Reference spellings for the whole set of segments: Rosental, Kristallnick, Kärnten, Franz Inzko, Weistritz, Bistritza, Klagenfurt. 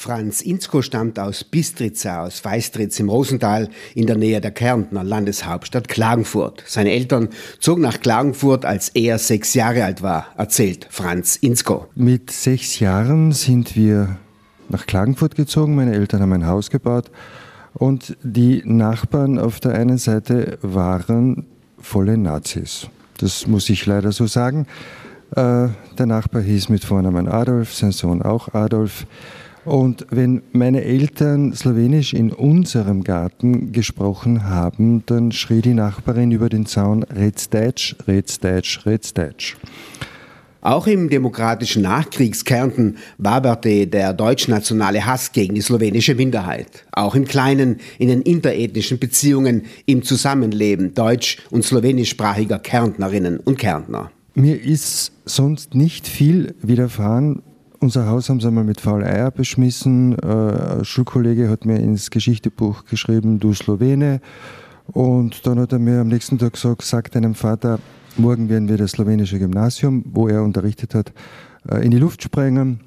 Franz Inzko stammt aus Bistritza, aus Weistritz im Rosental, in der Nähe der Kärntner Landeshauptstadt Klagenfurt. Seine Eltern zogen nach Klagenfurt, als er 6 Jahre alt war, erzählt Franz Inzko. Mit 6 Jahren sind wir nach Klagenfurt gezogen, meine Eltern haben ein Haus gebaut und die Nachbarn auf der einen Seite waren volle Nazis. Das muss ich leider so sagen. Der Nachbar hieß mit Vornamen Adolf, sein Sohn auch Adolf. Und wenn meine Eltern Slowenisch in unserem Garten gesprochen haben, dann schrie die Nachbarin über den Zaun: Red's Deutsch, Red's Deutsch, Red's Deutsch. Auch im demokratischen Nachkriegskärnten waberte der deutschnationale Hass gegen die slowenische Minderheit. Auch im Kleinen, in den interethnischen Beziehungen, im Zusammenleben deutsch- und slowenischsprachiger Kärntnerinnen und Kärntner. Mir ist sonst nicht viel widerfahren. Unser Haus haben sie einmal mit faulen Eier beschmissen. Ein Schulkollege hat mir ins Geschichtebuch geschrieben, du Slowene. Und dann hat er mir am nächsten Tag gesagt, sag deinem Vater, morgen werden wir das slowenische Gymnasium, wo er unterrichtet hat, in die Luft sprengen.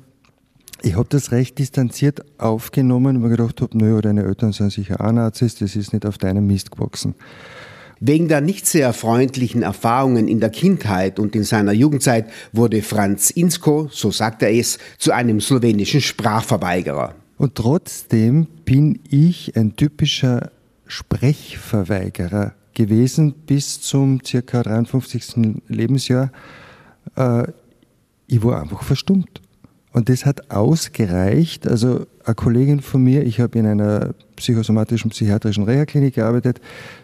Ich habe das recht distanziert aufgenommen und mir gedacht habe, naja, deine Eltern sind sicher auch Nazis, das ist nicht auf deinem Mist gewachsen. Wegen der nicht sehr freundlichen Erfahrungen in der Kindheit und in seiner Jugendzeit wurde Franz Inzko, so sagt er es, zu einem slowenischen Sprachverweigerer. Und trotzdem bin ich ein typischer Sprechverweigerer gewesen bis zum ca. 53. Lebensjahr. Ich war einfach verstummt. Und das hat ausgereicht. Also eine Kollegin von mir, ich habe in einer psychosomatischen, psychiatrischen Reha-Klinik gearbeitet,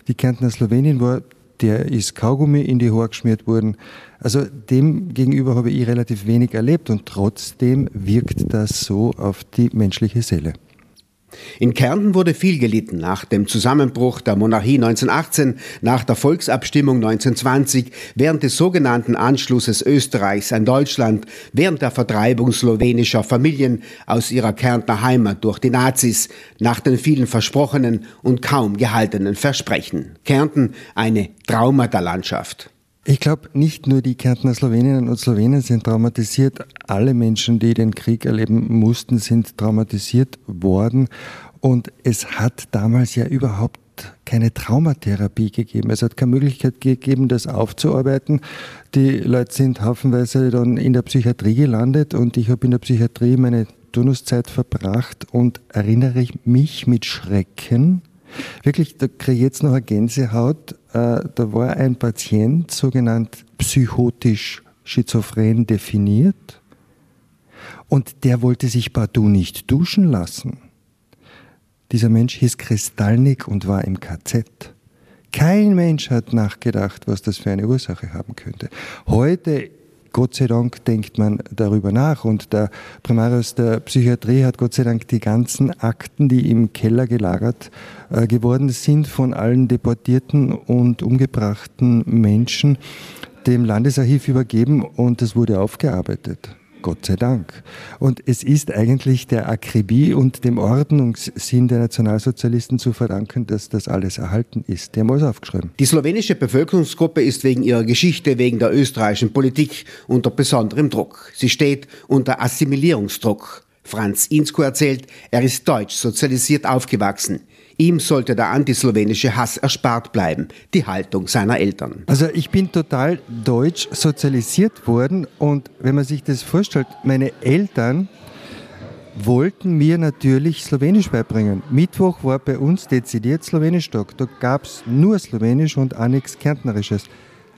die Kärntner Slowenin war, der ist Kaugummi in die Haare geschmiert worden. Also dem gegenüber habe ich relativ wenig erlebt und trotzdem wirkt das so auf die menschliche Seele. In Kärnten wurde viel gelitten nach dem Zusammenbruch der Monarchie 1918, nach der Volksabstimmung 1920, während des sogenannten Anschlusses Österreichs an Deutschland, während der Vertreibung slowenischer Familien aus ihrer Kärntner Heimat durch die Nazis, nach den vielen versprochenen und kaum gehaltenen Versprechen. Kärnten, eine Traumata-Landschaft. Ich glaube, nicht nur die Kärntner Sloweninnen und Slowenen sind traumatisiert. Alle Menschen, die den Krieg erleben mussten, sind traumatisiert worden. Und es hat damals ja überhaupt keine Traumatherapie gegeben. Es hat keine Möglichkeit gegeben, das aufzuarbeiten. Die Leute sind haufenweise dann in der Psychiatrie gelandet und ich habe in der Psychiatrie meine Turnuszeit verbracht und erinnere mich mit Schrecken. Wirklich, da kriege ich jetzt noch eine Gänsehaut. Da war ein Patient, sogenannt psychotisch schizophren definiert, und der wollte sich partout nicht duschen lassen. Dieser Mensch hieß Kristallnick und war im KZ. Kein Mensch hat nachgedacht, was das für eine Ursache haben könnte. Heute, Gott sei Dank, denkt man darüber nach und der Primarius der Psychiatrie hat Gott sei Dank die ganzen Akten, die im Keller gelagert geworden sind, von allen deportierten und umgebrachten Menschen dem Landesarchiv übergeben und das wurde aufgearbeitet. Gott sei Dank. Und es ist eigentlich der Akribie und dem Ordnungssinn der Nationalsozialisten zu verdanken, dass das alles erhalten ist. Die haben alles aufgeschrieben. Die slowenische Bevölkerungsgruppe ist wegen ihrer Geschichte, wegen der österreichischen Politik unter besonderem Druck. Sie steht unter Assimilierungsdruck. Franz Inzko erzählt, er ist deutsch sozialisiert aufgewachsen. Ihm sollte der antislowenische Hass erspart bleiben, die Haltung seiner Eltern. Also ich bin total deutsch sozialisiert worden und wenn man sich das vorstellt, meine Eltern wollten mir natürlich Slowenisch beibringen. Mittwoch war bei uns dezidiert Slowenisch-Tag, da gab es nur Slowenisch und auch nichts Kärntnerisches.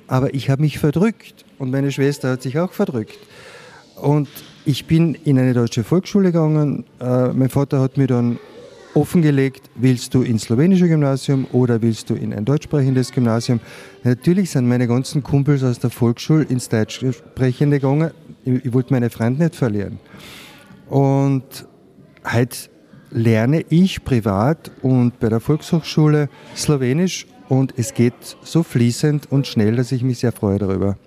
Aber ich habe mich verdrückt und meine Schwester hat sich auch verdrückt. Und ich bin in eine deutsche Volksschule gegangen, mein Vater hat mir dann offengelegt, willst du ins slowenische Gymnasium oder willst du in ein deutschsprechendes Gymnasium? Natürlich sind meine ganzen Kumpels aus der Volksschule ins deutschsprechende gegangen. Ich wollte meine Freunde nicht verlieren. Und heute lerne ich privat und bei der Volkshochschule Slowenisch und es geht so fließend und schnell, dass ich mich sehr freue darüber.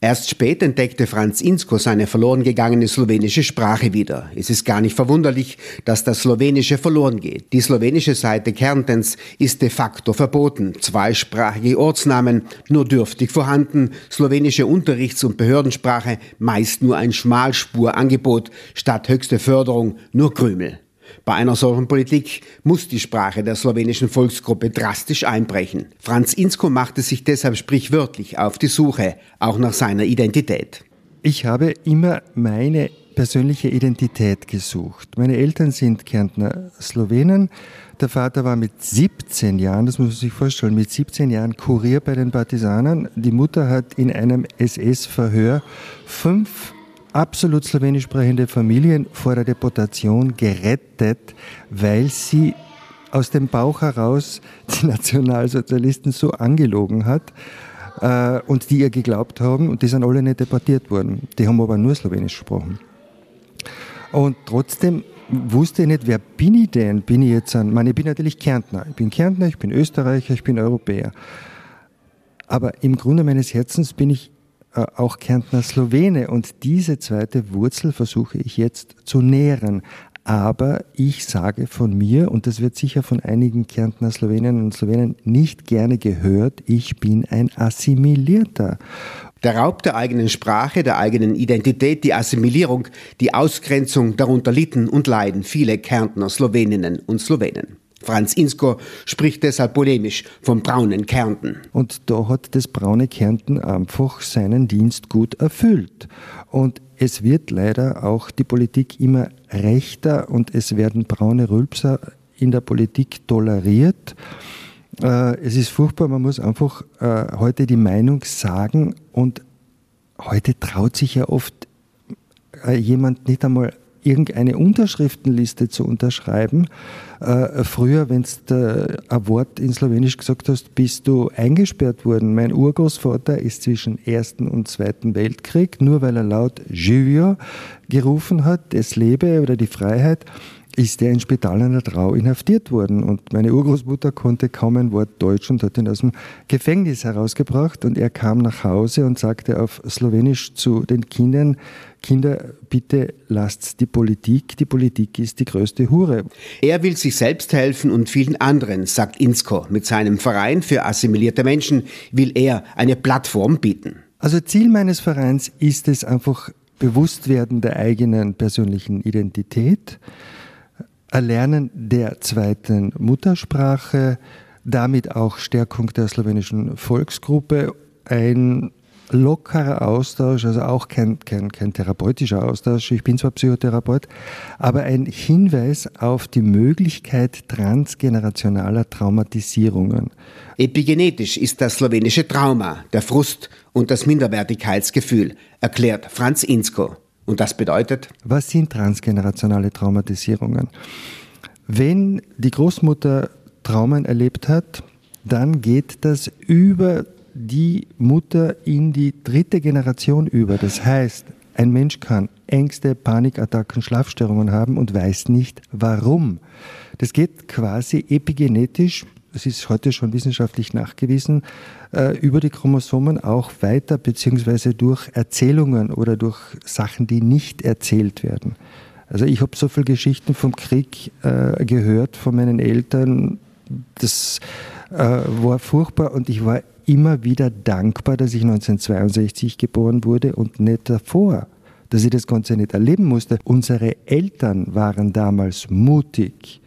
Erst spät entdeckte Franz Inzko seine verloren gegangene slowenische Sprache wieder. Es ist gar nicht verwunderlich, dass das Slowenische verloren geht. Die slowenische Seite Kärntens ist de facto verboten. Zweisprachige Ortsnamen nur dürftig vorhanden. Slowenische Unterrichts- und Behördensprache meist nur ein Schmalspurangebot, statt höchste Förderung nur Krümel. Bei einer solchen Politik muss die Sprache der slowenischen Volksgruppe drastisch einbrechen. Franz Inzko machte sich deshalb sprichwörtlich auf die Suche, auch nach seiner Identität. Ich habe immer meine persönliche Identität gesucht. Meine Eltern sind Kärntner Slowenen. Der Vater war mit 17 Jahren, das muss man sich vorstellen, mit 17 Jahren Kurier bei den Partisanen. Die Mutter hat in einem SS-Verhör 5 absolut slowenisch sprechende Familien vor der Deportation gerettet, weil sie aus dem Bauch heraus die Nationalsozialisten so angelogen hat und die ihr geglaubt haben, und die sind alle nicht deportiert worden. Die haben aber nur Slowenisch gesprochen. Und trotzdem wusste ich nicht, wer bin ich denn? Bin ich jetzt ein Mann? Ich bin natürlich Kärntner. Ich bin Kärntner, ich bin Österreicher, ich bin Europäer. Aber im Grunde meines Herzens bin ich auch Kärntner Slowene, und diese zweite Wurzel versuche ich jetzt zu nähren. Aber ich sage von mir, und das wird sicher von einigen Kärntner Sloweninnen und Slowenen nicht gerne gehört, ich bin ein Assimilierter. Der Raub der eigenen Sprache, der eigenen Identität, die Assimilierung, die Ausgrenzung, darunter litten und leiden viele Kärntner Sloweninnen und Slowenen. Franz Inzko spricht deshalb polemisch vom braunen Kärnten. Und da hat das braune Kärnten einfach seinen Dienst gut erfüllt. Und es wird leider auch die Politik immer rechter, und es werden braune Rülpser in der Politik toleriert. Es ist furchtbar, man muss einfach heute die Meinung sagen, und heute traut sich ja oft jemand nicht einmal irgendeine Unterschriftenliste zu unterschreiben. Früher, wenn du ein Wort in Slowenisch gesagt hast, bist du eingesperrt worden. Mein Urgroßvater ist zwischen Ersten und Zweiten Weltkrieg, nur weil er laut Živjo gerufen hat, es lebe oder die Freiheit, ist er in Spital an der Drau inhaftiert worden. Und meine Urgroßmutter konnte kaum ein Wort Deutsch und hat ihn aus dem Gefängnis herausgebracht. Und er kam nach Hause und sagte auf Slowenisch zu den Kindern: Kinder, bitte lasst die Politik ist die größte Hure. Er will sich selbst helfen und vielen anderen, sagt Inzko. Mit seinem Verein für assimilierte Menschen will er eine Plattform bieten. Also Ziel meines Vereins ist es einfach, Bewusstwerden der eigenen persönlichen Identität, Erlernen der zweiten Muttersprache, damit auch Stärkung der slowenischen Volksgruppe, ein lockerer Austausch, also auch kein therapeutischer Austausch, ich bin zwar Psychotherapeut, aber ein Hinweis auf die Möglichkeit transgenerationaler Traumatisierungen. Epigenetisch ist das slowenische Trauma, der Frust und das Minderwertigkeitsgefühl, erklärt Franz Inzko. Und das bedeutet? Was sind transgenerationale Traumatisierungen? Wenn die Großmutter Traumen erlebt hat, dann geht das über die Mutter in die 3. Generation über. Das heißt, ein Mensch kann Ängste, Panikattacken, Schlafstörungen haben und weiß nicht, warum. Das geht quasi epigenetisch, es ist heute schon wissenschaftlich nachgewiesen, über die Chromosomen auch weiter, beziehungsweise durch Erzählungen oder durch Sachen, die nicht erzählt werden. Also ich habe so viele Geschichten vom Krieg gehört, von meinen Eltern, das war furchtbar, und ich war immer wieder dankbar, dass ich 1962 geboren wurde und nicht davor, dass ich das Ganze nicht erleben musste. Unsere Eltern waren damals mutig.